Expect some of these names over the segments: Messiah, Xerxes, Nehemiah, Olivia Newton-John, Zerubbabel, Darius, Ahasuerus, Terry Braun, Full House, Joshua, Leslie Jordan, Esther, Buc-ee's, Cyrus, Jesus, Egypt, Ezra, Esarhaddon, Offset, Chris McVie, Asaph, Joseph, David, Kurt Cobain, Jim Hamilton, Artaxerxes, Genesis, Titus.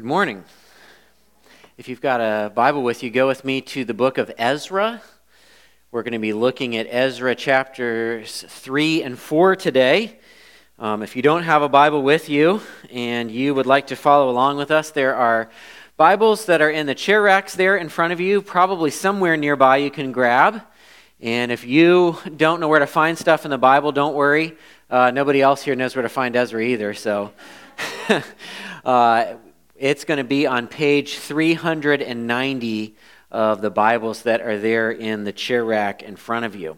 Good morning. If you've got a Bible with you, go with me to the book of Ezra. We're going to be looking at Ezra chapters 3 and 4 today. If you don't have a Bible with you and you would like to follow along with us, there are Bibles that are in the chair racks there in front of you, probably somewhere nearby you can grab. And if you don't know where to find stuff in the Bible, don't worry. Nobody else here knows where to find Ezra either, so... It's going to be on page 390 of the Bibles that are there in the chair rack in front of you.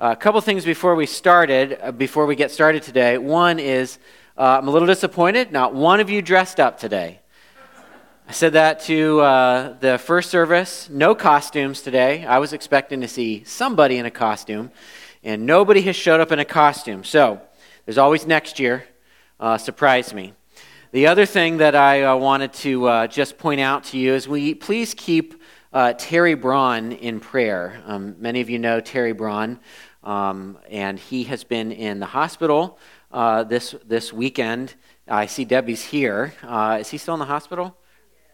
A couple things before we get started today. One is, I'm a little disappointed, not one of you dressed up today. I said that to the first service, no costumes today. I was expecting to see somebody in a costume, and nobody has showed up in a costume. So, there's always next year. Surprise me. The other thing that I wanted to just point out to you is please keep Terry Braun in prayer. Many of you know Terry Braun, and he has been in the hospital this weekend. I see Debbie's here. Is he still in the hospital?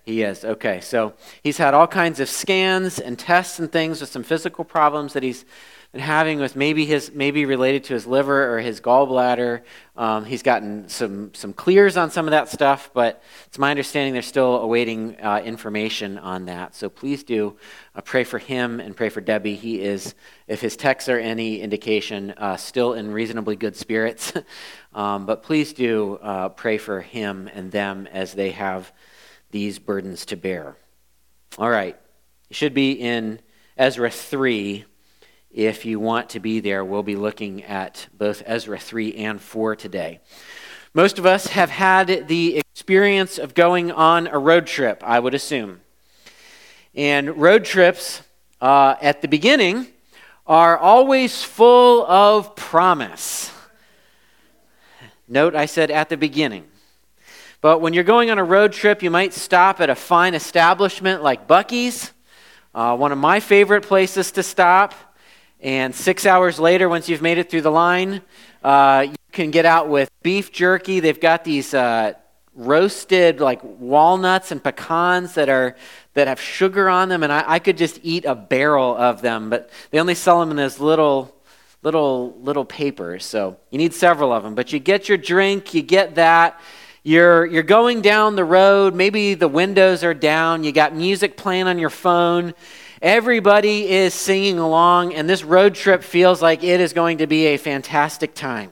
He is, okay. So he's had all kinds of scans and tests and things with some physical problems that he's been having with maybe related to his liver or his gallbladder. He's gotten some clears on some of that stuff, but it's my understanding they're still awaiting information on that. So please do pray for him and pray for Debbie. He is, if his texts are any indication, still in reasonably good spirits. But please do pray for him and them as they have these burdens to bear. All right, you should be in Ezra 3. If you want to be there, we'll be looking at both Ezra 3 and 4 today. Most of us have had the experience of going on a road trip, I would assume. And road trips, at the beginning, are always full of promise. Note I said at the beginning. But when you're going on a road trip, you might stop at a fine establishment like Buc-ee's, one of my favorite places to stop. And 6 hours later, once you've made it through the line, you can get out with beef jerky. They've got these roasted like walnuts and pecans that have sugar on them, and I could just eat a barrel of them. But they only sell them in those little papers, so you need several of them. But you get your drink, you get that. You're going down the road. Maybe the windows are down. You got music playing on your phone. Everybody is singing along, and this road trip feels like it is going to be a fantastic time.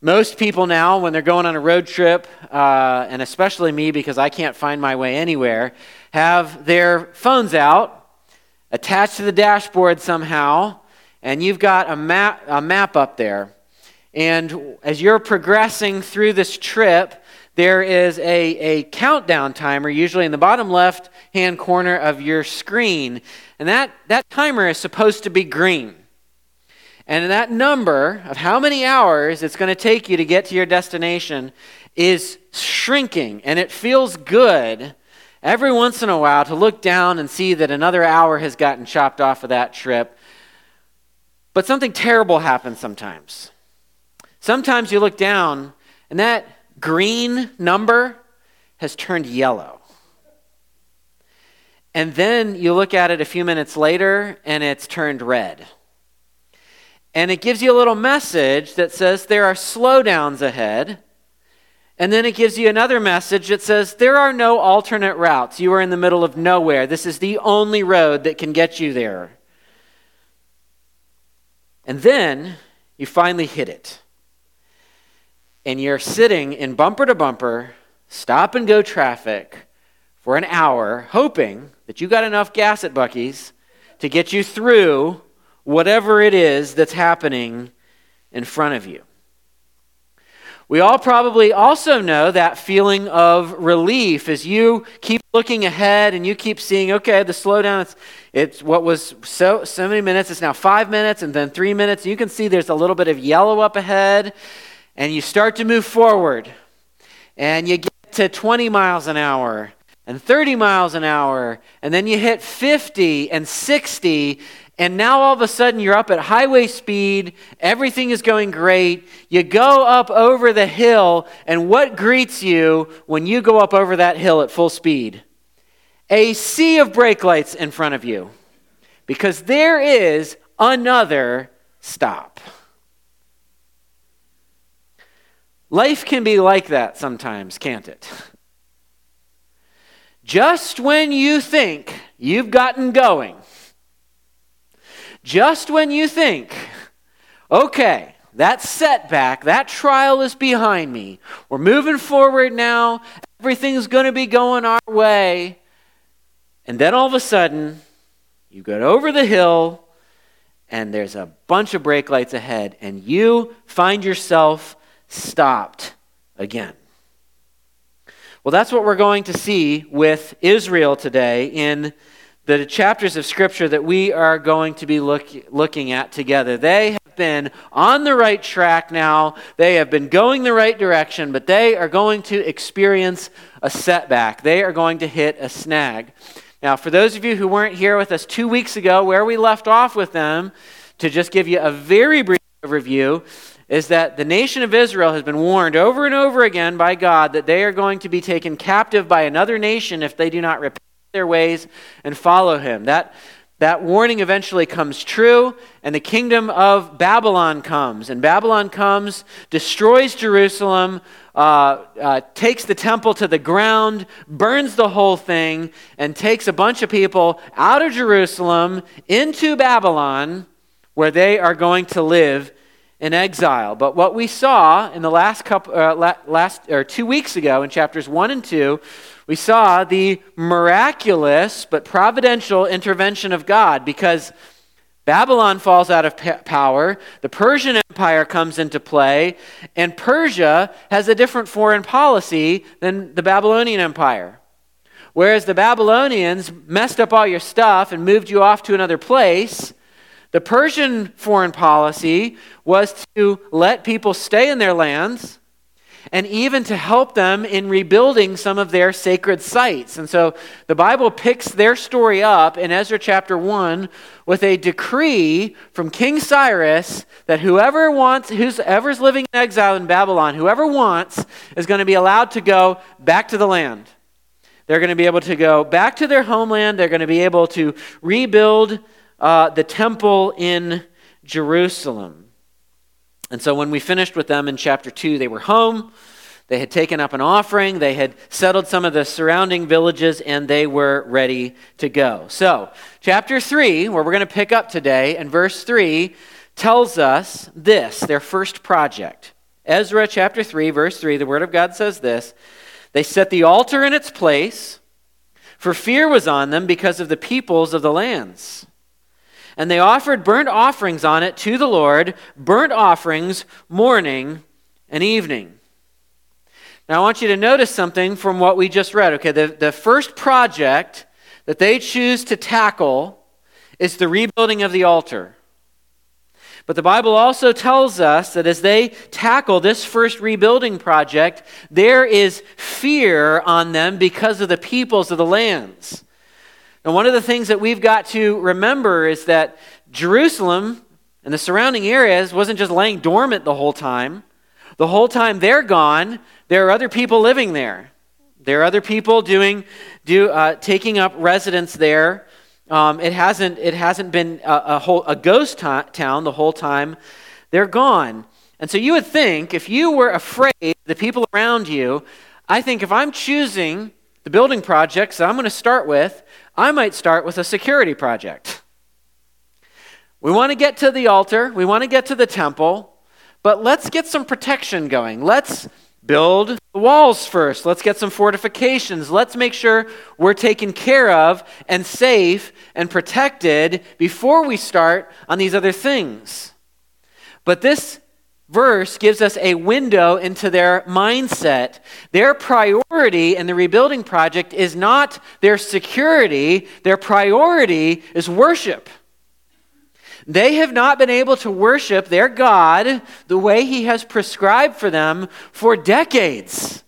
Most people now, when they're going on a road trip, and especially me because I can't find my way anywhere, have their phones out, attached to the dashboard somehow, and you've got a map up there. And as you're progressing through this trip, there is a countdown timer, usually in the bottom left-hand corner of your screen. And that timer is supposed to be green. And that number of how many hours it's going to take you to get to your destination is shrinking. And it feels good every once in a while to look down and see that another hour has gotten chopped off of that trip. But something terrible happens sometimes. Sometimes you look down and that green number has turned yellow. And then you look at it a few minutes later and it's turned red. And it gives you a little message that says there are slowdowns ahead. And then it gives you another message that says there are no alternate routes. You are in the middle of nowhere. This is the only road that can get you there. And then you finally hit it. And you're sitting in bumper-to-bumper, stop-and-go traffic for an hour, hoping that you got enough gas at Buc-ee's to get you through whatever it is that's happening in front of you. We all probably also know that feeling of relief as you keep looking ahead and you keep seeing, okay, the slowdown, it's what was so many minutes, it's now 5 minutes and then 3 minutes. You can see there's a little bit of yellow up ahead. And you start to move forward, and you get to 20 miles an hour, and 30 miles an hour, and then you hit 50 and 60, And now all of a sudden you're up at highway speed. Everything is going great. You go up over the hill, and what greets you when you go up over that hill at full speed? A sea of brake lights in front of you, because there is another stop. Life can be like that sometimes, can't it? Just when you think you've gotten going, just when you think, okay, that setback, that trial is behind me, we're moving forward now, everything's going to be going our way, and then all of a sudden, you go over the hill, and there's a bunch of brake lights ahead, and you find yourself stopped again. Well, that's what we're going to see with Israel today in the chapters of Scripture that we are going to be looking at together. They have been on the right track now. They have been going the right direction, but they are going to experience a setback. They are going to hit a snag. Now, for those of you who weren't here with us 2 weeks ago, where we left off with them, to just give you a very brief overview, is that the nation of Israel has been warned over and over again by God that they are going to be taken captive by another nation if they do not repent their ways and follow him. That warning eventually comes true, and the kingdom of Babylon comes. And Babylon comes, destroys Jerusalem, takes the temple to the ground, burns the whole thing, and takes a bunch of people out of Jerusalem into Babylon, where they are going to live in exile. But what we saw in the last 2 weeks ago in chapters 1 and 2, we saw the miraculous but providential intervention of God, because Babylon falls out of power, the Persian Empire comes into play, and Persia has a different foreign policy than the Babylonian Empire. Whereas the Babylonians messed up all your stuff and moved you off to another place, the Persian foreign policy was to let people stay in their lands and even to help them in rebuilding some of their sacred sites. And so the Bible picks their story up in Ezra chapter 1 with a decree from King Cyrus that whoever's living in exile in Babylon, whoever wants, is going to be allowed to go back to the land. They're going to be able to go back to their homeland. They're going to be able to rebuild the temple in Jerusalem. And so when we finished with them in chapter 2, they were home. They had taken up an offering. They had settled some of the surrounding villages, and they were ready to go. So chapter 3, where we're going to pick up today, and verse 3 tells us this, their first project. Ezra chapter 3, verse 3, the Word of God says this: "They set the altar in its place, for fear was on them because of the peoples of the lands. And they offered burnt offerings on it to the Lord, burnt offerings morning and evening." Now I want you to notice something from what we just read. Okay, the first project that they choose to tackle is the rebuilding of the altar. But the Bible also tells us that as they tackle this first rebuilding project, there is fear on them because of the peoples of the lands. Now, one of the things that we've got to remember is that Jerusalem and the surrounding areas wasn't just laying dormant the whole time. The whole time they're gone, there are other people living there. There are other people taking up residence there. It hasn't been a ghost town the whole time they're gone. And so you would think, if you were afraid of the people around you, I think if I'm choosing the building projects that I'm going to start with, I might start with a security project. We want to get to the altar. We want to get to the temple. But let's get some protection going. Let's build the walls first. Let's get some fortifications. Let's make sure we're taken care of and safe and protected before we start on these other things. But this verse gives us a window into their mindset. Their priority in the rebuilding project is not their security. Their priority is worship. They have not been able to worship their God the way he has prescribed for them for decades.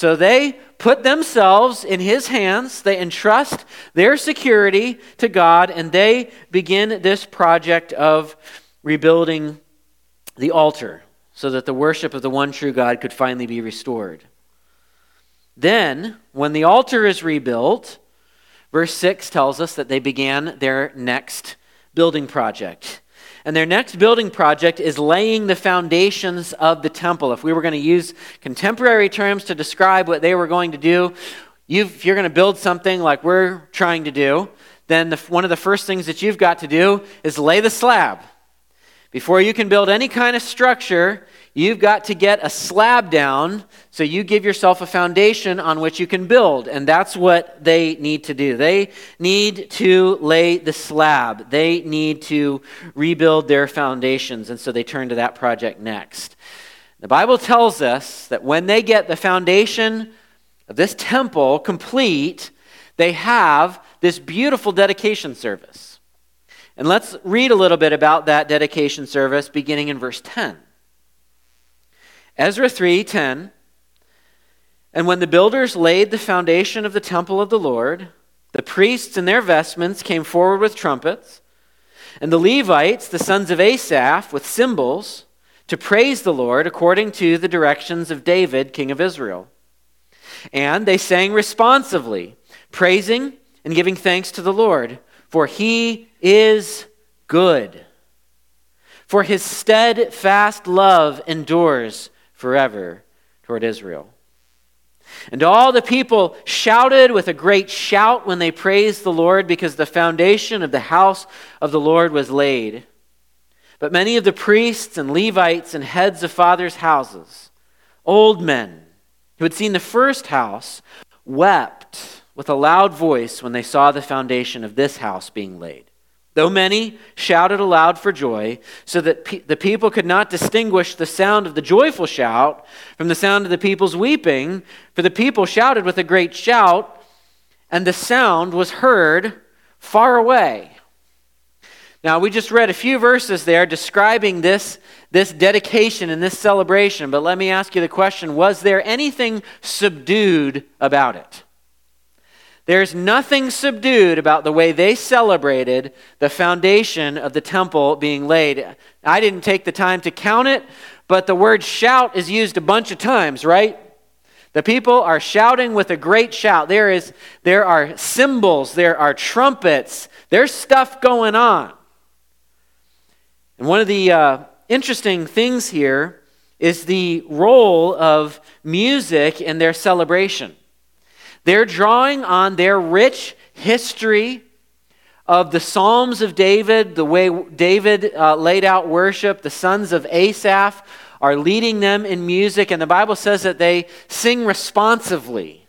So they put themselves in his hands. They entrust their security to God, and they begin this project of rebuilding the altar so that the worship of the one true God could finally be restored. Then, when the altar is rebuilt, verse 6 tells us that they began their next building project. And their next building project is laying the foundations of the temple. If we were going to use contemporary terms to describe what they were going to do, if you're going to build something like we're trying to do, then one of the first things that you've got to do is lay the slab. Before you can build any kind of structure, you've got to get a slab down so you give yourself a foundation on which you can build. And that's what they need to do. They need to lay the slab. They need to rebuild their foundations. And so they turn to that project next. The Bible tells us that when they get the foundation of this temple complete, they have this beautiful dedication service. And let's read a little bit about that dedication service beginning in verse 10. Ezra 3:10, and when the builders laid the foundation of the temple of the Lord, the priests in their vestments came forward with trumpets, and the Levites, the sons of Asaph, with cymbals, to praise the Lord according to the directions of David, king of Israel. And they sang responsively, praising and giving thanks to the Lord, for he is good, for his steadfast love endures forever toward Israel. And all the people shouted with a great shout when they praised the Lord, because the foundation of the house of the Lord was laid. But many of the priests and Levites and heads of fathers' houses, old men who had seen the first house, wept with a loud voice when they saw the foundation of this house being laid. Though many shouted aloud for joy, so that the people could not distinguish the sound of the joyful shout from the sound of the people's weeping, for the people shouted with a great shout, and the sound was heard far away. Now, we just read a few verses there describing this dedication and this celebration, but let me ask you the question, was there anything subdued about it? There's nothing subdued about the way they celebrated the foundation of the temple being laid. I didn't take the time to count it, but the word shout is used a bunch of times, right? The people are shouting with a great shout. There are cymbals, there are trumpets, there's stuff going on. And one of the interesting things here is the role of music in their celebration. They're drawing on their rich history of the Psalms of David, the way David laid out worship. The sons of Asaph are leading them in music, and the Bible says that they sing responsively.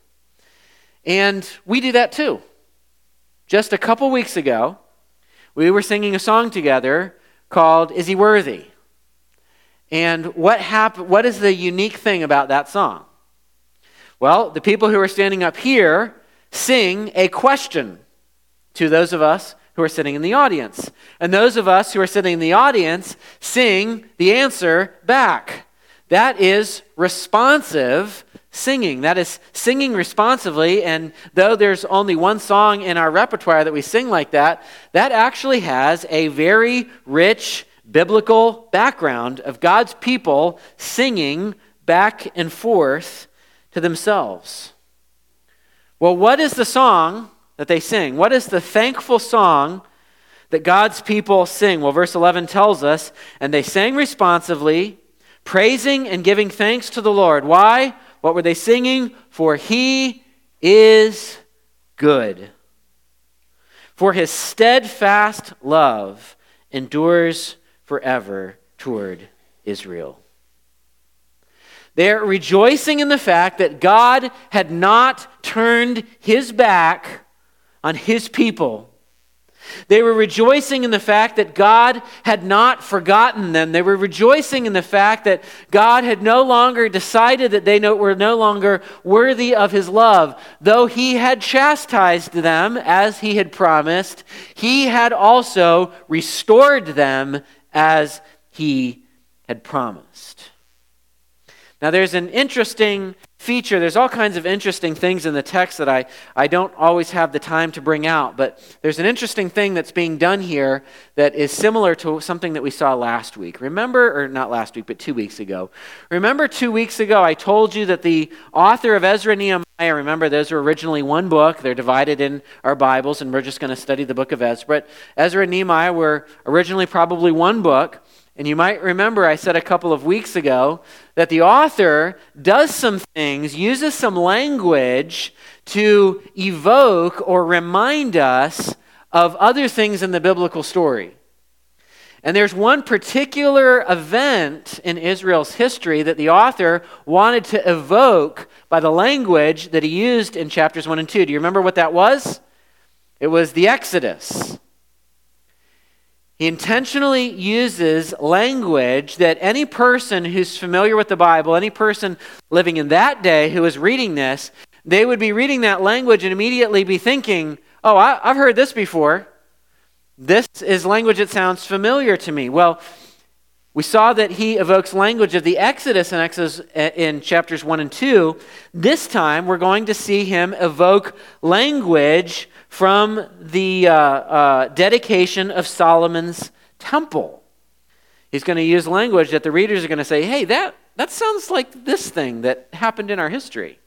And we do that too. Just a couple weeks ago, we were singing a song together called Is He Worthy? And what is the unique thing about that song? Well, the people who are standing up here sing a question to those of us who are sitting in the audience. And those of us who are sitting in the audience sing the answer back. That is responsive singing. That is singing responsively. And though there's only one song in our repertoire that we sing like that, that actually has a very rich biblical background of God's people singing back and forth to themselves. Well, what is the song that they sing? What is the thankful song that God's people sing? Well, verse 11 tells us, and they sang responsively, praising and giving thanks to the Lord. Why? What were they singing? For he is good. For his steadfast love endures forever toward Israel. They're rejoicing in the fact that God had not turned his back on his people. They were rejoicing in the fact that God had not forgotten them. They were rejoicing in the fact that God had no longer decided that they were no longer worthy of his love. Though he had chastised them as he had promised, he had also restored them as he had promised. Now, there's an interesting feature. There's all kinds of interesting things in the text that I don't always have the time to bring out, but there's an interesting thing that's being done here that is similar to something that we saw last week. Remember, or not last week, but 2 weeks ago. Remember 2 weeks ago, I told you that the author of Ezra and Nehemiah, remember those were originally one book. They're divided in our Bibles, and we're just going to study the book of Ezra. But Ezra and Nehemiah were originally probably one book. And you might remember I said a couple of weeks ago that the author does some things, uses some language to evoke or remind us of other things in the biblical story. And there's one particular event in Israel's history that the author wanted to evoke by the language that he used in chapters 1 and 2. Do you remember what that was? It was the Exodus. He intentionally uses language that any person who's familiar with the Bible, any person living in that day who is reading this, they would be reading that language and immediately be thinking, oh, I've heard this before. This is language that sounds familiar to me. Well, we saw that he evokes language of the Exodus in chapters 1 and 2. This time, we're going to see him evoke language from the dedication of Solomon's temple. He's going to use language that the readers are going to say, hey, that sounds like this thing that happened in our history.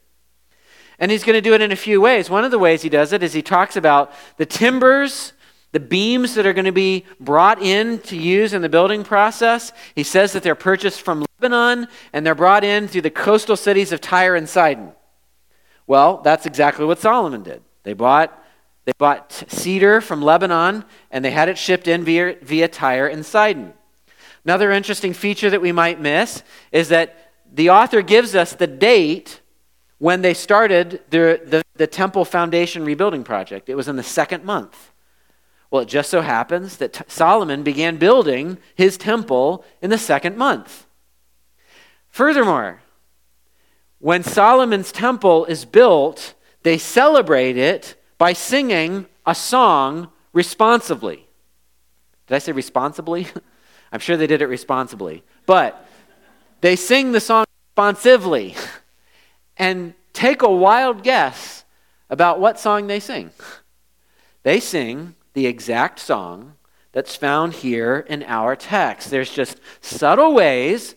And he's going to do it in a few ways. One of the ways he does it is he talks about the timbers, the beams that are going to be brought in to use in the building process. He says that they're purchased from Lebanon, and they're brought in through the coastal cities of Tyre and Sidon. Well, that's exactly what Solomon did. They bought cedar from Lebanon, and they had it shipped in via Tyre and Sidon. Another interesting feature that we might miss is that the author gives us the date when they started the temple foundation rebuilding project. It was in the second month. Well, it just so happens that Solomon began building his temple in the second month. Furthermore, when Solomon's temple is built, they celebrate it by singing a song responsibly. Did I say responsibly? I'm sure they did it responsibly. But they sing the song responsively. And take a wild guess about what song they sing. They sing the exact song that's found here in our text. There's just subtle ways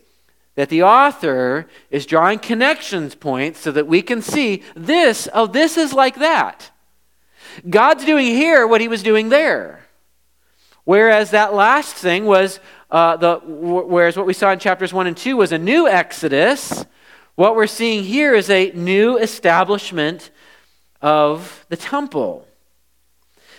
that the author is drawing connections points so that we can see this, oh, this is like that. God's doing here what he was doing there. Whereas that last thing was, whereas what we saw in chapters 1 and 2 was a new Exodus, what we're seeing here is a new establishment of the temple.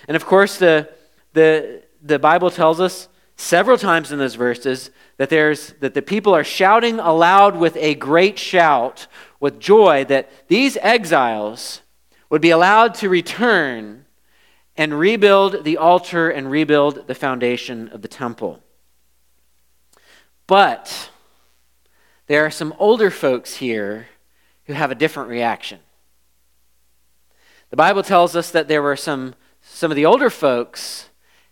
And of course, the Bible tells us several times in those verses that the people are shouting aloud with a great shout, with joy, that these exiles would be allowed to return and rebuild the altar and rebuild the foundation of the temple. But there are some older folks here who have a different reaction. The Bible tells us that there were some of the older folks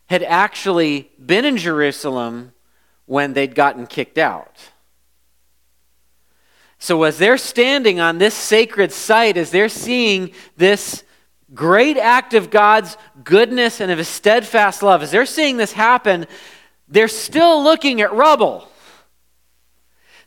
had actually been in Jerusalem when they'd gotten kicked out. So as they're standing on this sacred site, as they're seeing this great act of God's goodness and of his steadfast love, as they're seeing this happen, they're still looking at rubble.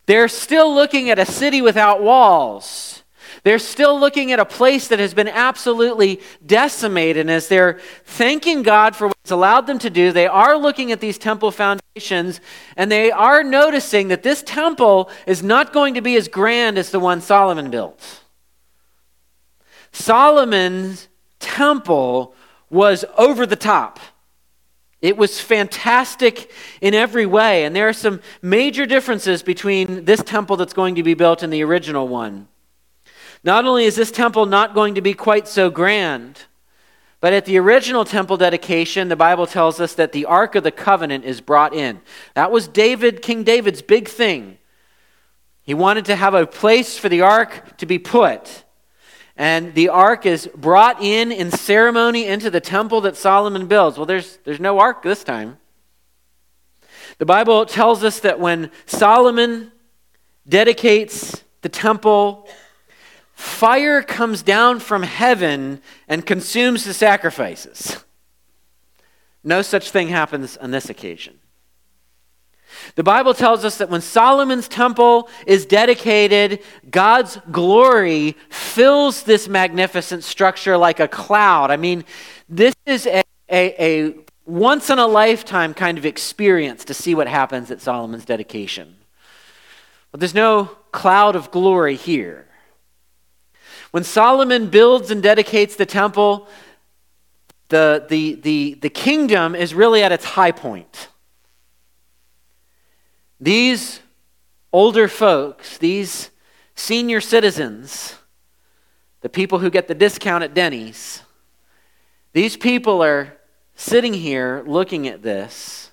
They're still looking at a city without walls. They're still looking at a place that has been absolutely decimated. And as they're thanking God for what he's allowed them to do, they are looking at these temple foundations, and they are noticing that this temple is not going to be as grand as the one Solomon built. Solomon's temple was over the top. It was fantastic in every way. And there are some major differences between this temple that's going to be built and the original one. Not only is this temple not going to be quite so grand, but at the original temple dedication, the Bible tells us that the Ark of the Covenant is brought in. That was King David's big thing. He wanted to have a place for the Ark to be put. And the Ark is brought in ceremony into the temple that Solomon builds. Well, there's no Ark this time. The Bible tells us that when Solomon dedicates the temple, fire comes down from heaven and consumes the sacrifices. No such thing happens on this occasion. The Bible tells us that when Solomon's temple is dedicated, God's glory fills this magnificent structure like a cloud. I mean, this is a once-in-a-lifetime kind of experience to see what happens at Solomon's dedication. But there's no cloud of glory here. When Solomon builds and dedicates the temple, the kingdom is really at its high point. These older folks, these senior citizens, the people who get the discount at Denny's, these people are sitting here looking at this,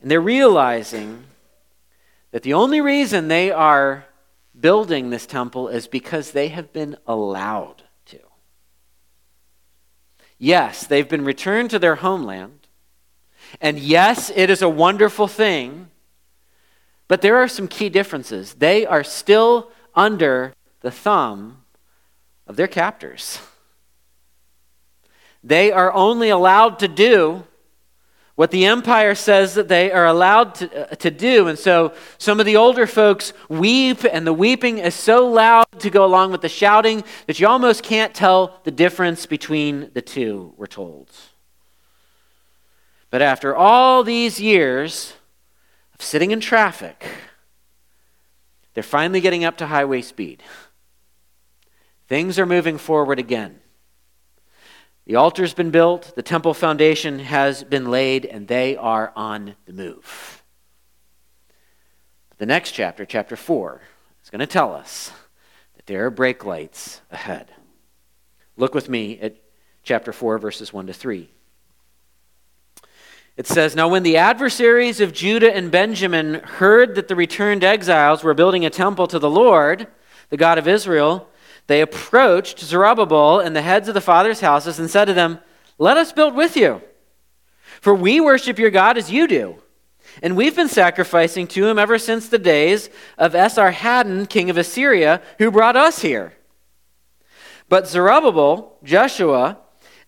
and they're realizing that the only reason they are building this temple is because they have been allowed to. Yes, they've been returned to their homeland, and yes, it is a wonderful thing, but there are some key differences. They are still under the thumb of their captors. They are only allowed to do what the empire says that they are allowed to do. And so some of the older folks weep, and the weeping is so loud to go along with the shouting that you almost can't tell the difference between the two, we're told. But after all these years of sitting in traffic, they're finally getting up to highway speed. Things are moving forward again. The altar's been built, the temple foundation has been laid, and they are on the move. The next chapter, chapter 4, is going to tell us that there are brake lights ahead. Look with me at chapter 4, verses 1 to 3. It says, "Now when the adversaries of Judah and Benjamin heard that the returned exiles were building a temple to the Lord, the God of Israel, they approached Zerubbabel and the heads of the fathers' houses and said to them, 'Let us build with you, for we worship your God as you do. And we've been sacrificing to him ever since the days of Esarhaddon, king of Assyria, who brought us here.' But Zerubbabel, Joshua,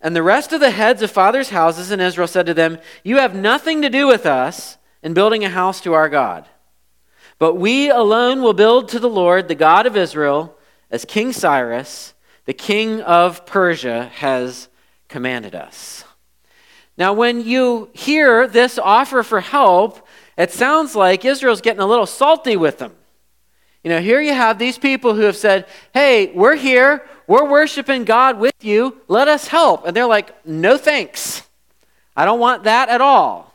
and the rest of the heads of fathers' houses in Israel said to them, 'You have nothing to do with us in building a house to our God. But we alone will build to the Lord, the God of Israel, as King Cyrus, the king of Persia, has commanded us.'" Now, when you hear this offer for help, it sounds like Israel's getting a little salty with them. You know, here you have these people who have said, "Hey, we're here, we're worshiping God with you, let us help." And they're like, "No thanks. I don't want that at all."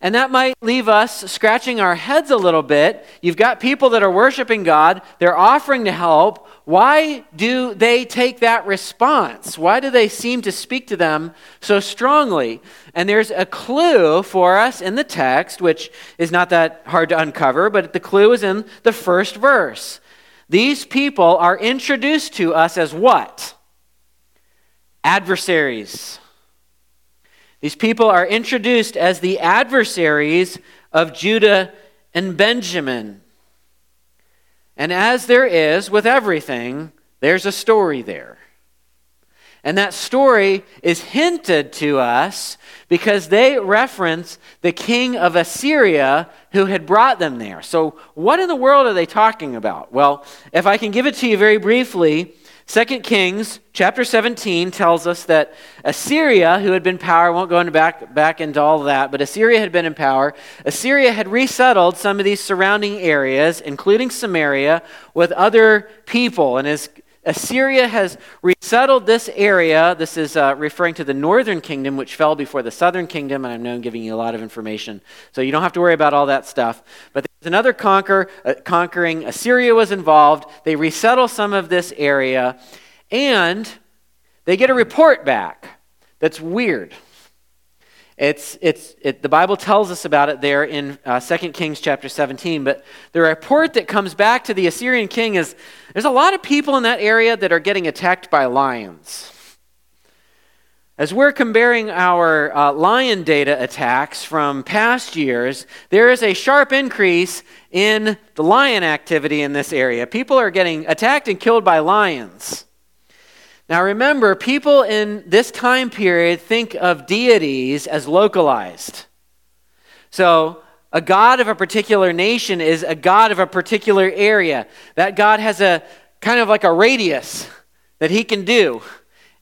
And that might leave us scratching our heads a little bit. You've got people that are worshiping God. They're offering to help. Why do they take that response? Why do they seem to speak to them so strongly? And there's a clue for us in the text, which is not that hard to uncover, but the clue is in the first verse. These people are introduced to us as what? Adversaries. These people are introduced as the adversaries of Judah and Benjamin. And as there is with everything, there's a story there. And that story is hinted to us because they reference the king of Assyria who had brought them there. So what in the world are they talking about? Well, if I can give it to you very briefly, 2 Kings chapter 17 tells us that Assyria, who had been in power, won't go into back into all that, but Assyria had been in power. Assyria had resettled some of these surrounding areas, including Samaria, with other people. And as Assyria has resettled this area, this is referring to the northern kingdom, which fell before the southern kingdom, and I know I'm giving you a lot of information, so you don't have to worry about all that stuff. But another conquering Assyria was involved. They resettle some of this area, and they get a report back that's weird. The Bible tells us about it there in 2 Kings chapter 17, but the report that comes back to the Assyrian king is there's a lot of people in that area that are getting attacked by lions. As we're comparing our lion data attacks from past years, there is a sharp increase in the lion activity in this area. People are getting attacked and killed by lions. Now remember, people in this time period think of deities as localized. So a god of a particular nation is a god of a particular area. That god has a kind of like a radius that he can do.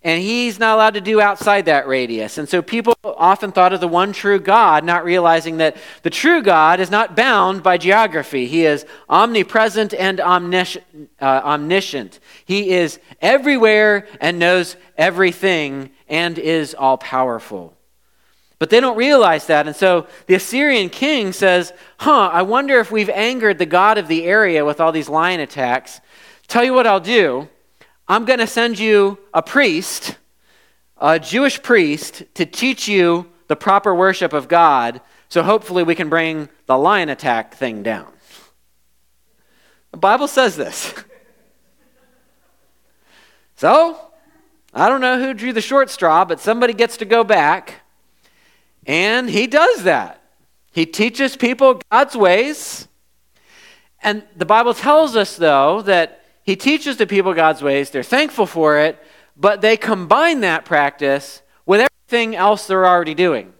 And he's not allowed to do outside that radius. And so people often thought of the one true God, not realizing that the true God is not bound by geography. He is omnipresent and omniscient. He is everywhere and knows everything and is all-powerful. But they don't realize that. And so the Assyrian king says, I wonder if we've angered the god of the area with all these lion attacks. Tell you what I'll do. I'm going to send you a priest, a Jewish priest, to teach you the proper worship of God, so hopefully we can bring the lion attack thing down. The Bible says this. So, I don't know who drew the short straw, but somebody gets to go back, and he does that. He teaches people God's ways, and the Bible tells us, though, that he teaches the people God's ways. They're thankful for it, but they combine that practice with everything else they're already doing.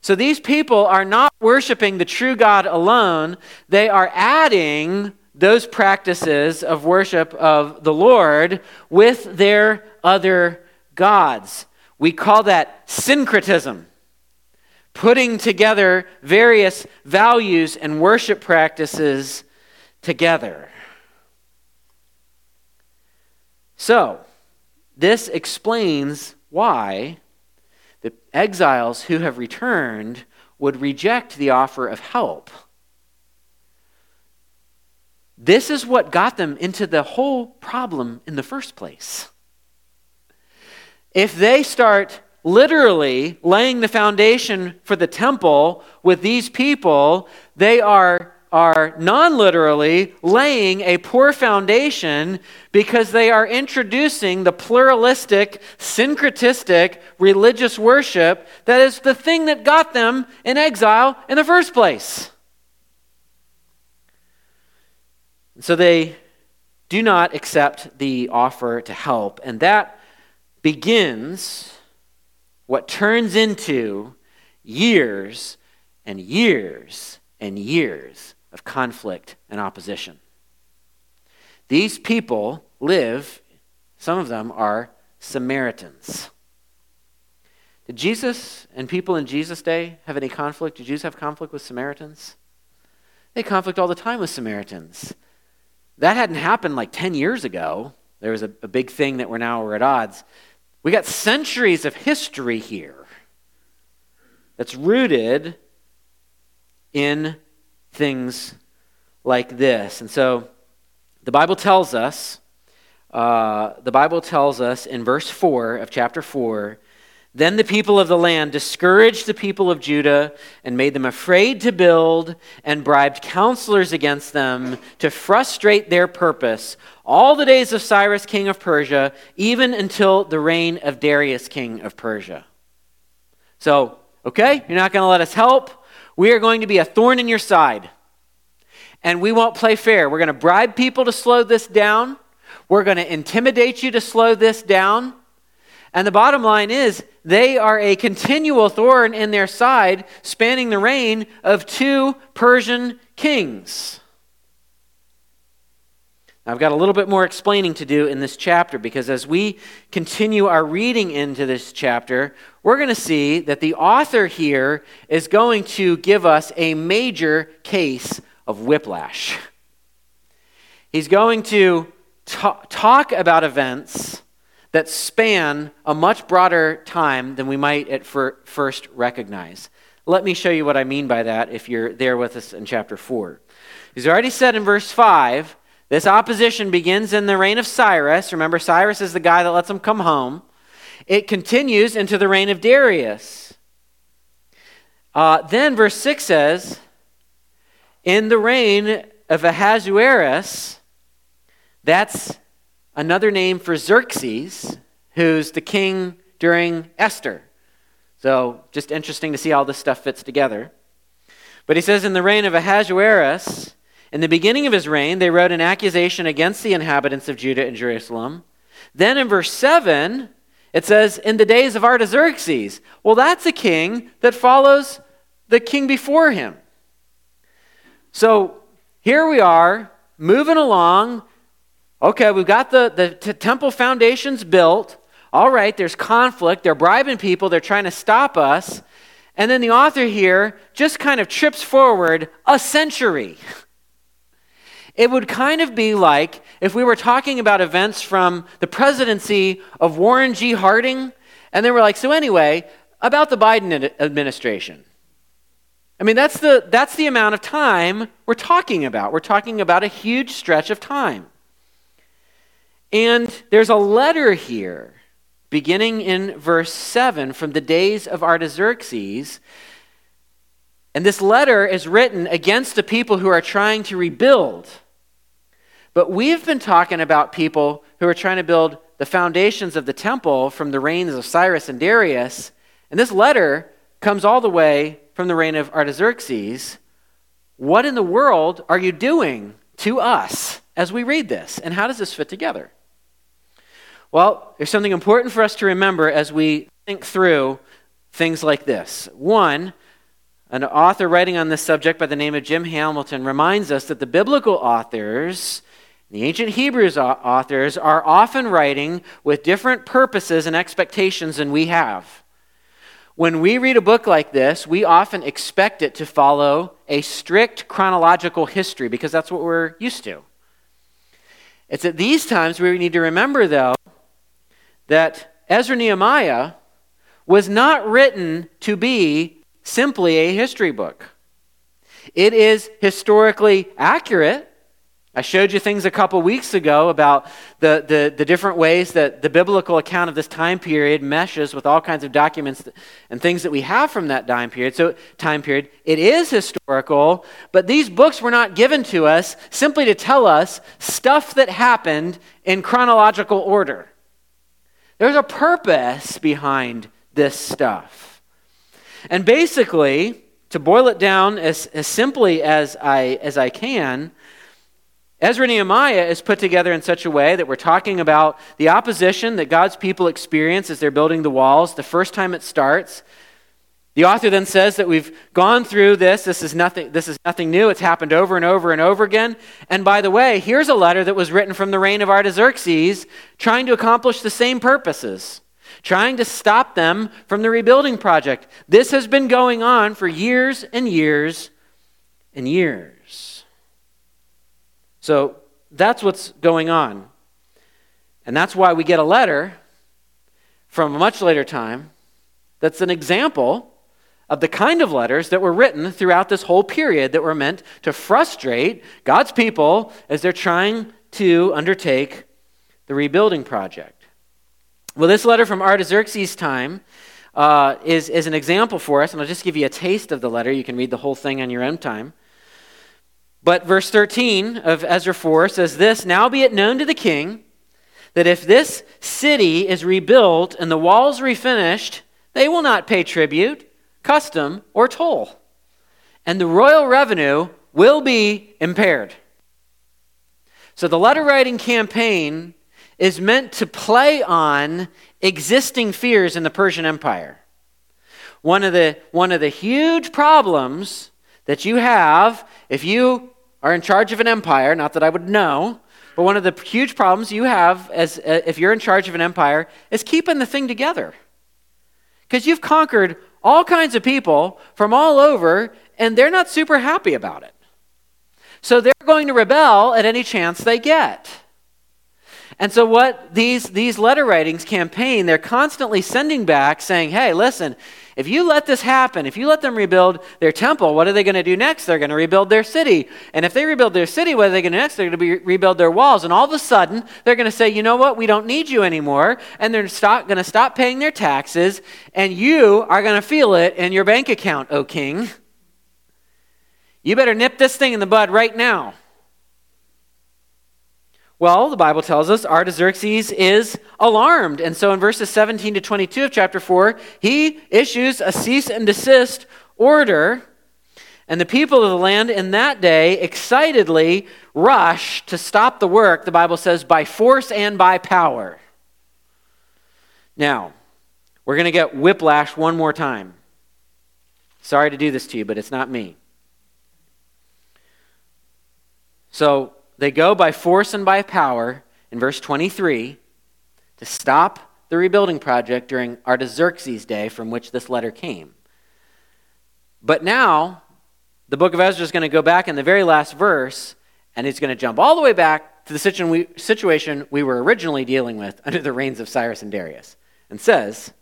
So these people are not worshiping the true God alone. They are adding those practices of worship of the Lord with their other gods. We call that syncretism, putting together various values and worship practices together. So, this explains why the exiles who have returned would reject the offer of help. This is what got them into the whole problem in the first place. If they start literally laying the foundation for the temple with these people, they are non-literally laying a poor foundation because they are introducing the pluralistic, syncretistic religious worship that is the thing that got them in exile in the first place. So they do not accept the offer to help, and that begins what turns into years and years and years of conflict and opposition. These people live, some of them are Samaritans. Did Jesus and people in Jesus' day have any conflict? Did Jews have conflict with Samaritans? They conflict all the time with Samaritans. That hadn't happened like 10 years ago. There was a big thing that we're at odds. We got centuries of history here that's rooted in things like this. And so the Bible tells us in verse 4 of chapter 4, then the people of the land discouraged the people of Judah and made them afraid to build and bribed counselors against them to frustrate their purpose all the days of Cyrus, king of Persia, even until the reign of Darius, king of Persia. So, okay, you're not going to let us help. We are going to be a thorn in your side, and we won't play fair. We're going to bribe people to slow this down. We're going to intimidate you to slow this down. And the bottom line is they are a continual thorn in their side, spanning the reign of two Persian kings. Now, I've got a little bit more explaining to do in this chapter, because as we continue our reading into this chapter, we're going to see that the author here is going to give us a major case of whiplash. He's going to talk about events that span a much broader time than we might at first recognize. Let me show you what I mean by that if you're there with us in chapter 4. He's already said in verse 5, this opposition begins in the reign of Cyrus. Remember, Cyrus is the guy that lets them come home. It continues into the reign of Darius. Then verse 6 says, in the reign of Ahasuerus, that's another name for Xerxes, who's the king during Esther. So just interesting to see how this stuff fits together. But he says, in the reign of Ahasuerus, in the beginning of his reign, they wrote an accusation against the inhabitants of Judah and Jerusalem. Then in verse 7, it says, in the days of Artaxerxes. Well, that's a king that follows the king before him. So here we are, moving along. Okay, we've got the temple foundations built. All right, there's conflict. They're bribing people. They're trying to stop us. And then the author here just kind of trips forward a century. It would kind of be like if we were talking about events from the presidency of Warren G. Harding, and they were like, so anyway, about the Biden administration. I mean, that's the amount of time we're talking about. We're talking about a huge stretch of time. And there's a letter here, beginning in verse 7, from the days of Artaxerxes. And this letter is written against the people who are trying to rebuild. But we've been talking about people who are trying to build the foundations of the temple from the reigns of Cyrus and Darius. And this letter comes all the way from the reign of Artaxerxes. What in the world are you doing to us as we read this? And how does this fit together? Well, there's something important for us to remember as we think through things like this. One, an author writing on this subject by the name of Jim Hamilton reminds us that the biblical authors, the ancient Hebrews authors, are often writing with different purposes and expectations than we have. When we read a book like this, we often expect it to follow a strict chronological history because that's what we're used to. It's at these times we need to remember, though, that Ezra Nehemiah was not written to be simply a history book. It is historically accurate. I showed you things a couple weeks ago about the different ways that the biblical account of this time period meshes with all kinds of documents and things that we have from that time period. So it is historical, but these books were not given to us simply to tell us stuff that happened in chronological order. There's a purpose behind this stuff. And basically, to boil it down as simply as I can, Ezra Nehemiah is put together in such a way that we're talking about the opposition that God's people experience as they're building the walls the first time it starts. The author then says that we've gone through this. This is nothing new. It's happened over and over and over again. And by the way, here's a letter that was written from the reign of Artaxerxes trying to accomplish the same purposes, trying to stop them from the rebuilding project. This has been going on for years and years and years. So that's what's going on. And that's why we get a letter from a much later time that's an example of the kind of letters that were written throughout this whole period that were meant to frustrate God's people as they're trying to undertake the rebuilding project. Well, this letter from Artaxerxes' time is an example for us, and I'll just give you a taste of the letter. You can read the whole thing on your own time. But verse 13 of Ezra 4 says this, "Now be it known to the king that if this city is rebuilt and the walls refinished, they will not pay tribute, custom, or toll, and the royal revenue will be impaired." So the letter writing campaign is meant to play on existing fears in the Persian Empire. One of the huge problems that you have if you are in charge of an empire, not that I would know, but one of the huge problems you have if you're in charge of an empire is keeping the thing together. Because you've conquered all kinds of people from all over, and they're not super happy about it. So they're going to rebel at any chance they get. And so what these letter writings campaign, they're constantly sending back saying, hey, listen, if you let this happen, if you let them rebuild their temple, what are they going to do next? They're going to rebuild their city. And if they rebuild their city, what are they going to do next? They're going to rebuild their walls. And all of a sudden, they're going to say, you know what? We don't need you anymore. And they're going to stop paying their taxes. And you are going to feel it in your bank account, O king. You better nip this thing in the bud right now. Well, the Bible tells us Artaxerxes is alarmed. And so in verses 17 to 22 of chapter 4, he issues a cease and desist order. And the people of the land in that day excitedly rush to stop the work, the Bible says, by force and by power. Now, we're going to get whiplash one more time. Sorry to do this to you, but it's not me. So they go by force and by power, in verse 23, to stop the rebuilding project during Artaxerxes' day, from which this letter came. But now, the book of Ezra is going to go back in the very last verse, and it's going to jump all the way back to the situation we were originally dealing with under the reigns of Cyrus and Darius, and says,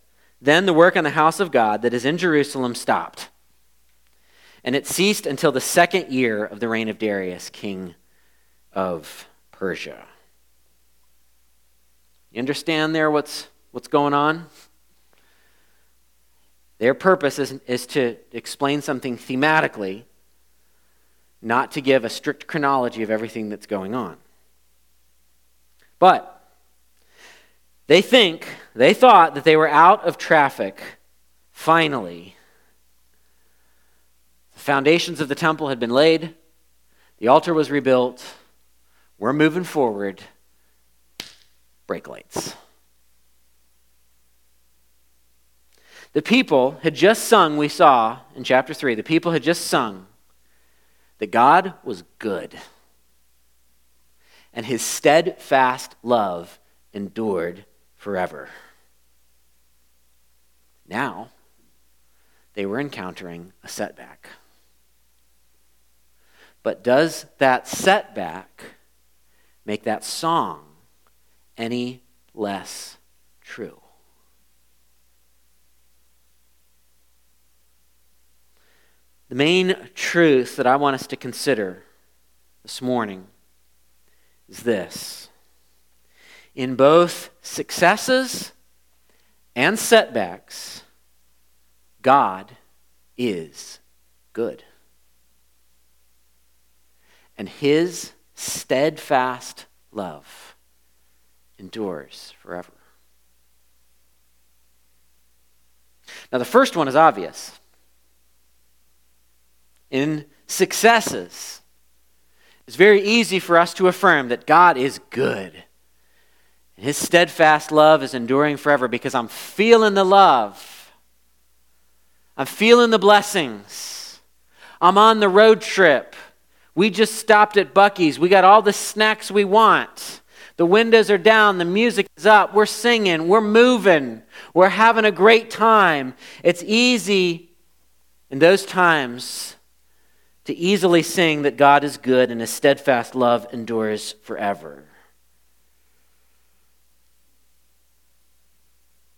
"Then the work on the house of God that is in Jerusalem stopped, and it ceased until the second year of the reign of Darius, king of Persia." You understand there what's going on? Their purpose is to explain something thematically, not to give a strict chronology of everything that's going on. But they thought that they were out of traffic, finally. The foundations of the temple had been laid. The altar was rebuilt. We're moving forward. Brake lights. The people had just sung, we saw in chapter 3, the people had just sung that God was good, and his steadfast love endured forever. Now, they were encountering a setback. But does that setback make that song any less true? The main truth that I want us to consider this morning is this: in both successes and setbacks, God is good, and his steadfast love endures forever. Now, the first one is obvious. In successes, it's very easy for us to affirm that God is good. His steadfast love is enduring forever because I'm feeling the love. I'm feeling the blessings. I'm on the road trip. We just stopped at Buc-ee's. We got all the snacks we want. The windows are down. The music is up. We're singing. We're moving. We're having a great time. It's easy in those times to easily sing that God is good and his steadfast love endures forever.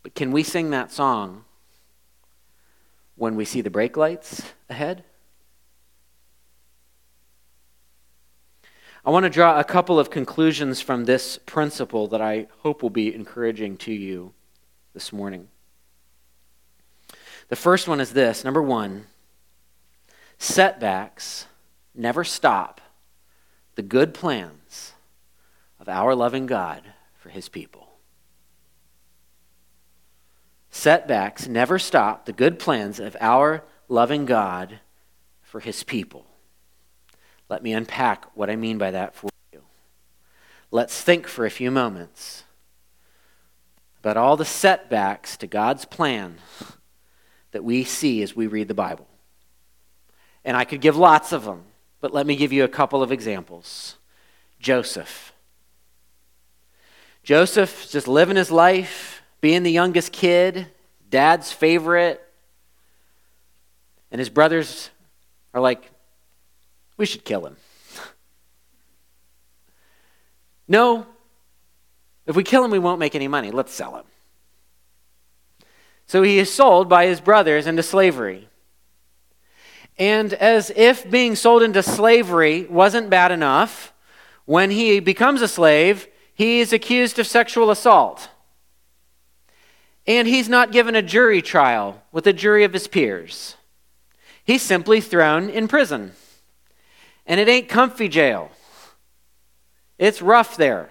But can we sing that song when we see the brake lights ahead? I want to draw a couple of conclusions from this principle that I hope will be encouraging to you this morning. The first one is this. Number one, setbacks never stop the good plans of our loving God for his people. Setbacks never stop the good plans of our loving God for his people. Let me unpack what I mean by that for you. Let's think for a few moments about all the setbacks to God's plan that we see as we read the Bible. And I could give lots of them, but let me give you a couple of examples. Joseph just living his life, being the youngest kid, dad's favorite, and his brothers are like, we should kill him. No, if we kill him, we won't make any money. Let's sell him. So he is sold by his brothers into slavery. And as if being sold into slavery wasn't bad enough, when he becomes a slave, he is accused of sexual assault. And he's not given a jury trial with a jury of his peers. He's simply thrown in prison. And it ain't comfy jail. It's rough there.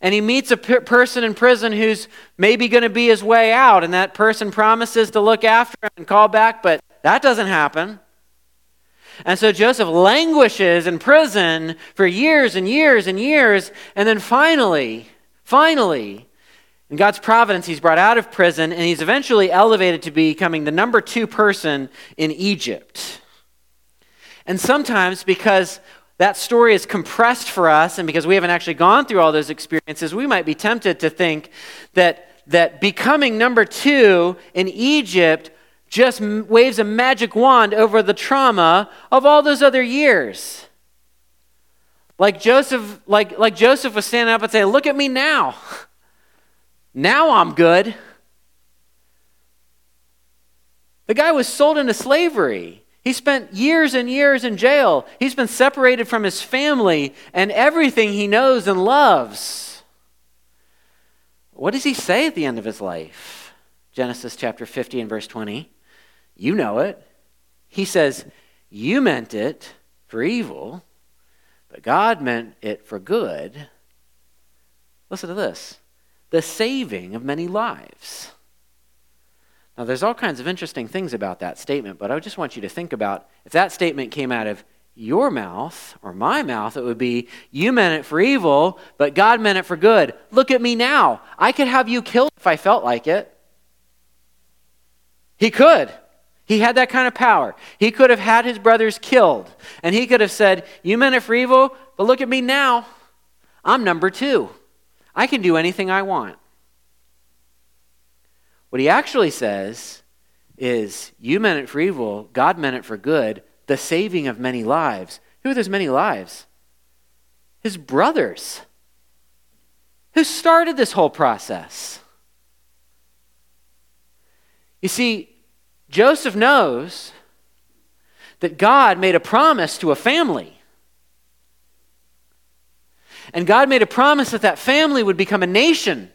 And he meets a person in prison who's maybe going to be his way out, and that person promises to look after him and call back, but that doesn't happen. And so Joseph languishes in prison for years and years and years, and then finally, in God's providence, he's brought out of prison, and he's eventually elevated to becoming the number 2 person in Egypt. And sometimes, because that story is compressed for us, and because we haven't actually gone through all those experiences, we might be tempted to think that becoming number 2 in Egypt just waves a magic wand over the trauma of all those other years. Like Joseph was standing up and saying, "Look at me now. Now I'm good." The guy was sold into slavery. He spent years and years in jail. He's been separated from his family and everything he knows and loves. What does he say at the end of his life? Genesis chapter 50 and verse 20. You know it. He says, "You meant it for evil, but God meant it for good." Listen to this. The saving of many lives. Now, there's all kinds of interesting things about that statement, but I just want you to think about, if that statement came out of your mouth or my mouth, it would be, "You meant it for evil, but God meant it for good. Look at me now. I could have you killed if I felt like it." He could. He had that kind of power. He could have had his brothers killed, and he could have said, "You meant it for evil, but look at me now. I'm number 2. I can do anything I want." What he actually says is, "You meant it for evil, God meant it for good, the saving of many lives." Who are those many lives? His brothers, who started this whole process. You see, Joseph knows that God made a promise to a family. And God made a promise that that family would become a nation.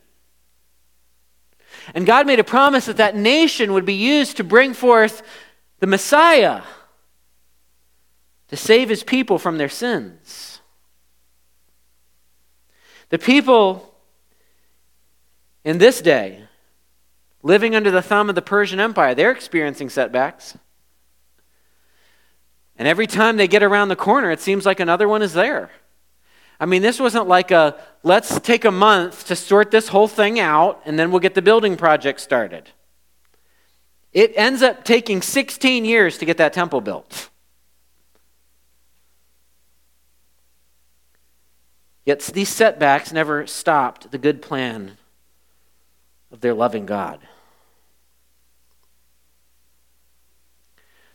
And God made a promise that that nation would be used to bring forth the Messiah to save his people from their sins. The people in this day, living under the thumb of the Persian Empire, they're experiencing setbacks. And every time they get around the corner, it seems like another one is there. I mean, this wasn't like a, let's take a month to sort this whole thing out and then we'll get the building project started. It ends up taking 16 years to get that temple built. Yet these setbacks never stopped the good plan of their loving God.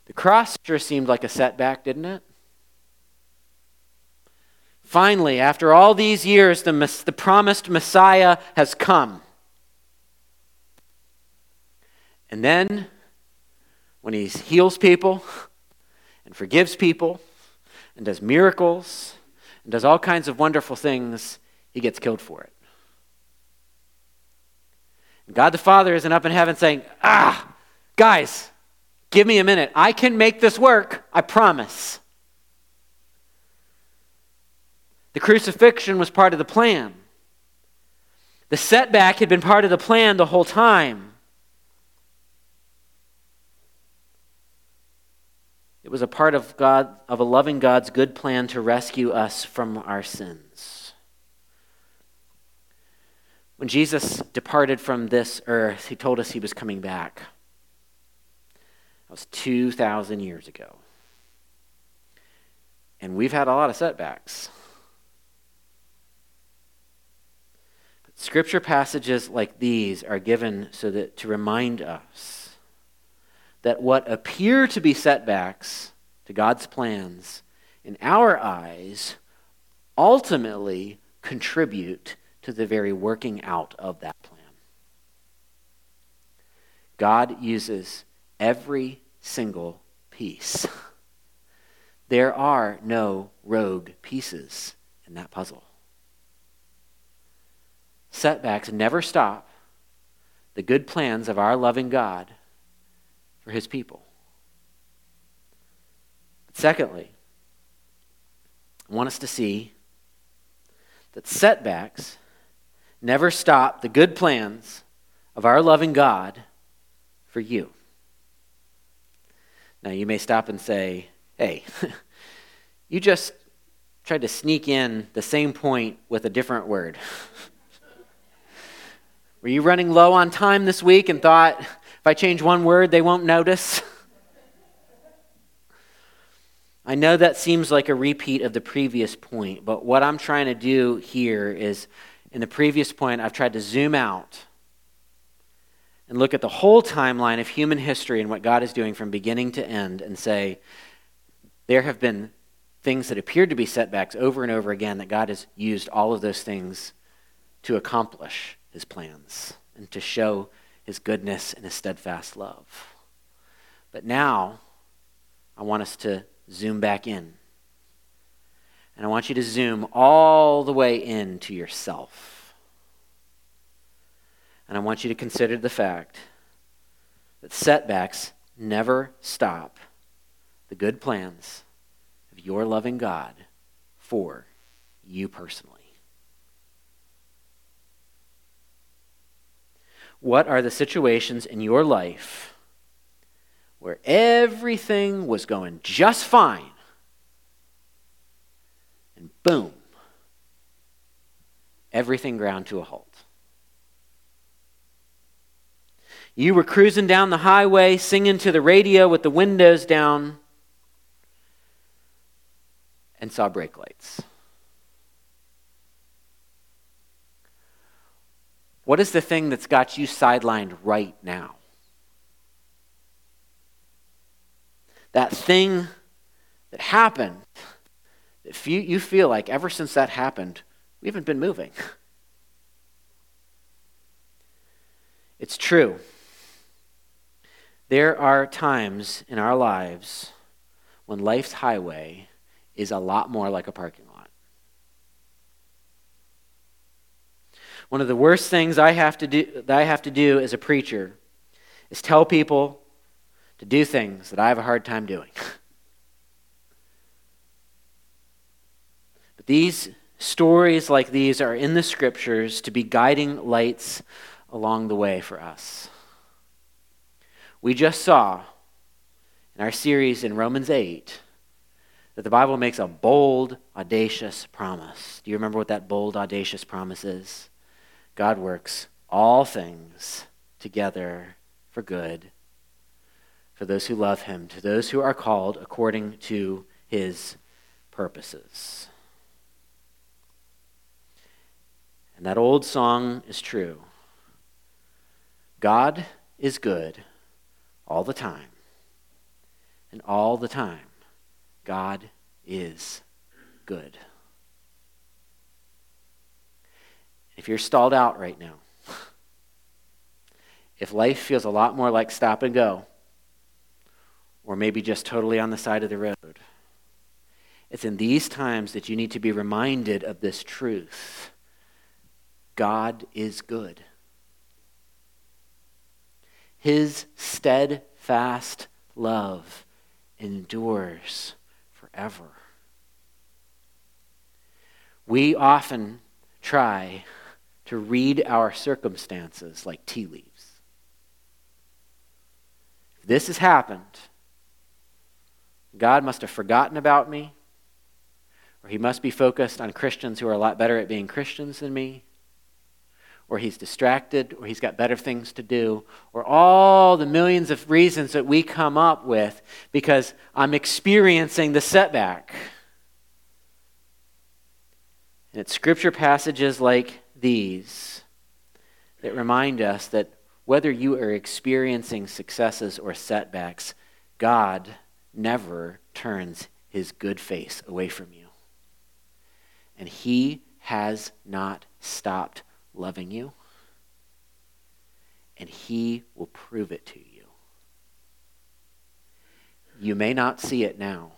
The cross sure seemed like a setback, didn't it? Finally, after all these years, the promised Messiah has come. And then, when he heals people, and forgives people, and does miracles, and does all kinds of wonderful things, he gets killed for it. And God the Father isn't up in heaven saying, guys, give me a minute. I can make this work, I promise. The crucifixion was part of the plan. The setback had been part of the plan the whole time. It was a part of God, of a loving God's good plan to rescue us from our sins. When Jesus departed from this earth, he told us he was coming back. That was 2,000 years ago. And we've had a lot of setbacks. Scripture passages like these are given so that to remind us that what appear to be setbacks to God's plans, in our eyes, ultimately contribute to the very working out of that plan. God uses every single piece. There are no rogue pieces in that puzzle. Setbacks never stop the good plans of our loving God for his people. But secondly, I want us to see that setbacks never stop the good plans of our loving God for you. Now, you may stop and say, hey, you just tried to sneak in the same point with a different word. Were you running low on time this week and thought, if I change one word, they won't notice? I know that seems like a repeat of the previous point, but what I'm trying to do here is, in the previous point, I've tried to zoom out and look at the whole timeline of human history and what God is doing from beginning to end and say, there have been things that appeared to be setbacks over and over again that God has used all of those things to accomplish his plans and to show his goodness and his steadfast love. But now, I want us to zoom back in. And I want you to zoom all the way into yourself. And I want you to consider the fact that setbacks never stop the good plans of your loving God for you personally. What are the situations in your life where everything was going just fine, and boom, everything ground to a halt? You were cruising down the highway, singing to the radio with the windows down, and saw brake lights. What is the thing that's got you sidelined right now? That thing that happened, if you feel like ever since that happened, we haven't been moving. It's true. There are times in our lives when life's highway is a lot more like a parking lot. One of the worst things I have to do as a preacher is tell people to do things that I have a hard time doing. But these stories like these are in the scriptures to be guiding lights along the way for us. We just saw in our series in Romans 8 that the Bible makes a bold, audacious promise. Do you remember what that bold, audacious promise is? God works all things together for good, for those who love him, to those who are called according to his purposes. And that old song is true. God is good all the time. And all the time, God is good. If you're stalled out right now, if life feels a lot more like stop and go, or maybe just totally on the side of the road, it's in these times that you need to be reminded of this truth. God is good. His steadfast love endures forever. We often try to read our circumstances like tea leaves. If this has happened, God must have forgotten about me, or he must be focused on Christians who are a lot better at being Christians than me, or he's distracted, or he's got better things to do, or all the millions of reasons that we come up with because I'm experiencing the setback. And it's scripture passages like these that remind us that whether you are experiencing successes or setbacks, God never turns his good face away from you. And he has not stopped loving you, and he will prove it to you. You may not see it now,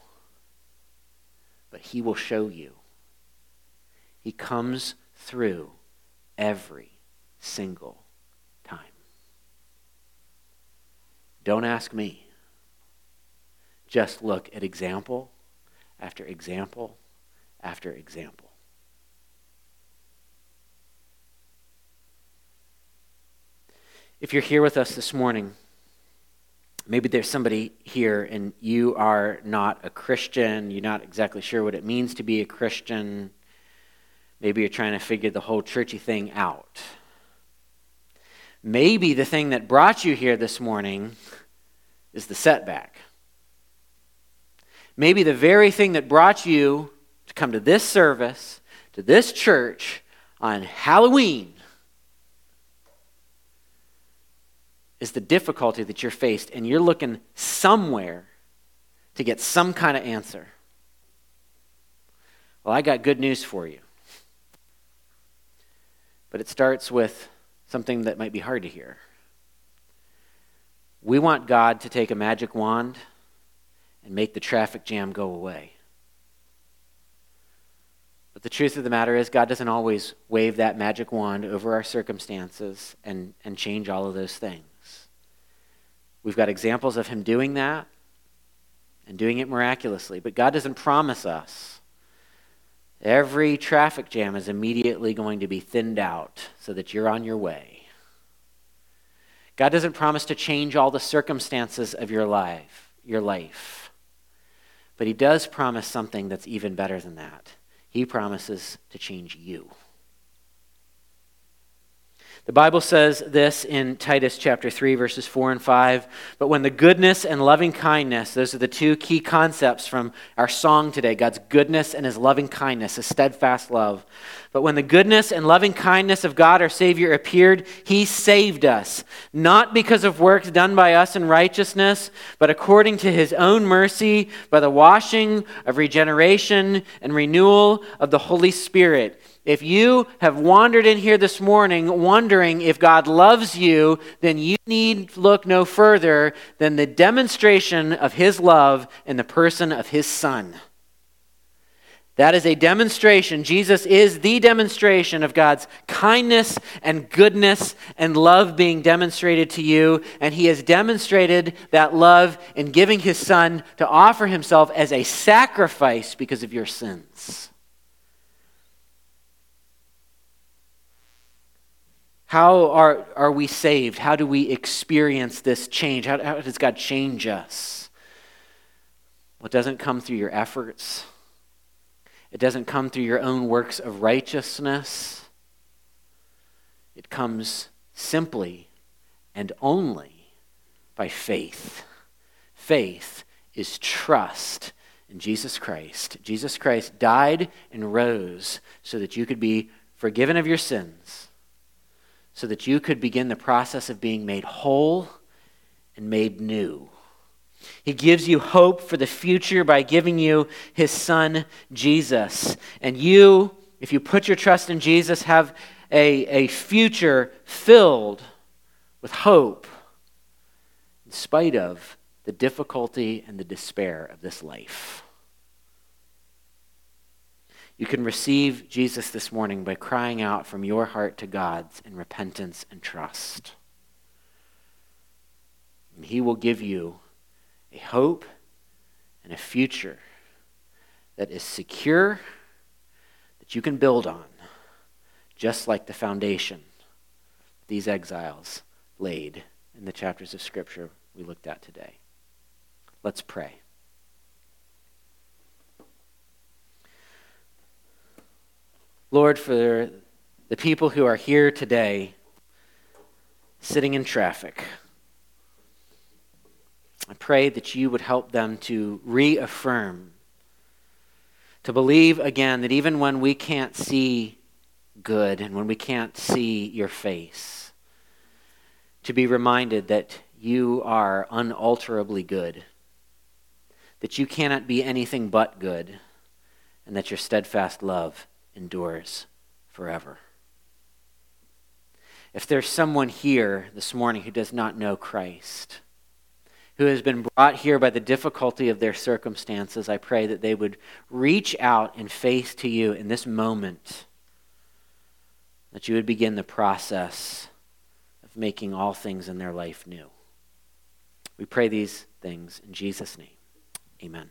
but he will show you. He comes through every single time. Don't ask me. Just look at example after example after example. If you're here with us this morning, maybe there's somebody here and you are not a Christian. You're not exactly sure what it means to be a Christian. Maybe you're trying to figure the whole churchy thing out. Maybe the thing that brought you here this morning is the setback. Maybe the very thing that brought you to come to this service, to this church on Halloween, is the difficulty that you're faced, and you're looking somewhere to get some kind of answer. Well, I got good news for you. But it starts with something that might be hard to hear. We want God to take a magic wand and make the traffic jam go away. But the truth of the matter is, God doesn't always wave that magic wand over our circumstances and change all of those things. We've got examples of him doing that and doing it miraculously. But God doesn't promise us every traffic jam is immediately going to be thinned out so that you're on your way. God doesn't promise to change all the circumstances of your life. But he does promise something that's even better than that. He promises to change you. The Bible says this in Titus chapter 3, verses 4 and 5, but when the goodness and loving kindness, those are the two key concepts from our song today, God's goodness and his loving kindness, his steadfast love. But when the goodness and loving kindness of God our Savior appeared, he saved us, not because of works done by us in righteousness, but according to his own mercy, by the washing of regeneration and renewal of the Holy Spirit. If you have wandered in here this morning wondering if God loves you, then you need look no further than the demonstration of his love in the person of his Son. That is a demonstration. Jesus is the demonstration of God's kindness and goodness and love being demonstrated to you. And he has demonstrated that love in giving his Son to offer himself as a sacrifice because of your sins. How are we saved? How do we experience this change? How does God change us? Well, it doesn't come through your efforts. It doesn't come through your own works of righteousness. It comes simply and only by faith. Faith is trust in Jesus Christ. Jesus Christ died and rose so that you could be forgiven of your sins, so that you could begin the process of being made whole and made new. He gives you hope for the future by giving you his Son, Jesus. And you, if you put your trust in Jesus, have a future filled with hope in spite of the difficulty and the despair of this life. You can receive Jesus this morning by crying out from your heart to God's in repentance and trust. And he will give you a hope and a future that is secure, that you can build on, just like the foundation these exiles laid in the chapters of Scripture we looked at today. Let's pray. Lord, for the people who are here today, sitting in traffic, I pray that you would help them to reaffirm, to believe again that even when we can't see good and when we can't see your face, to be reminded that you are unalterably good, that you cannot be anything but good, and that your steadfast love endures forever. If there's someone here this morning who does not know Christ, who has been brought here by the difficulty of their circumstances, I pray that they would reach out in faith to you in this moment, that you would begin the process of making all things in their life new. We pray these things in Jesus' name. Amen.